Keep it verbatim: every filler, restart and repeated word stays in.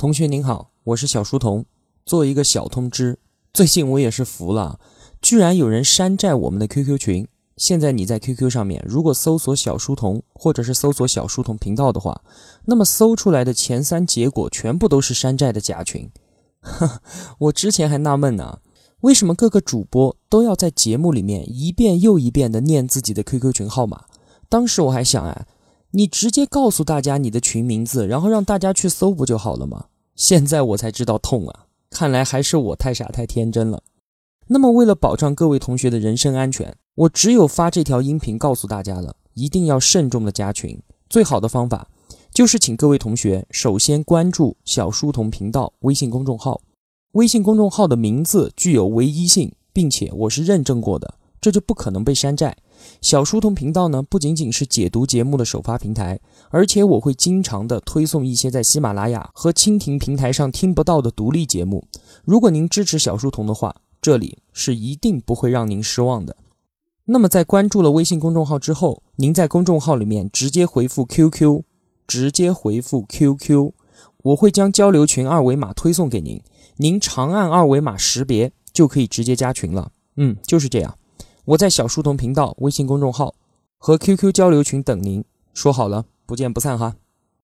同学您好，我是小书童。做一个小通知，最近我也是服了，居然有人山寨我们的 Q Q 群。现在你在 Q Q 上面如果搜索小书童或者是搜索小书童频道的话，那么搜出来的前三结果全部都是山寨的假群。我之前还纳闷呢、啊，为什么各个主播都要在节目里面一遍又一遍的念自己的 Q Q 群号码？当时我还想啊，你直接告诉大家你的群名字，然后让大家去搜不就好了吗？现在我才知道痛啊，看来还是我太傻太天真了。那么为了保障各位同学的人身安全，我只有发这条音频告诉大家了，一定要慎重的加群。最好的方法就是请各位同学首先关注小书童频道微信公众号，微信公众号的名字具有唯一性，并且我是认证过的，这就不可能被山寨。小书童频道呢，不仅仅是解读节目的首发平台，而且我会经常的推送一些在喜马拉雅和蜻蜓平台上听不到的独立节目。如果您支持小书童的话，这里是一定不会让您失望的。那么在关注了微信公众号之后，您在公众号里面直接回复 Q Q， 直接回复 Q Q， 我会将交流群二维码推送给您，您长按二维码识别就可以直接加群了。嗯，就是这样。我在小书童频道微信公众号和 Q Q 交流群等您，说好了，不见不散哈。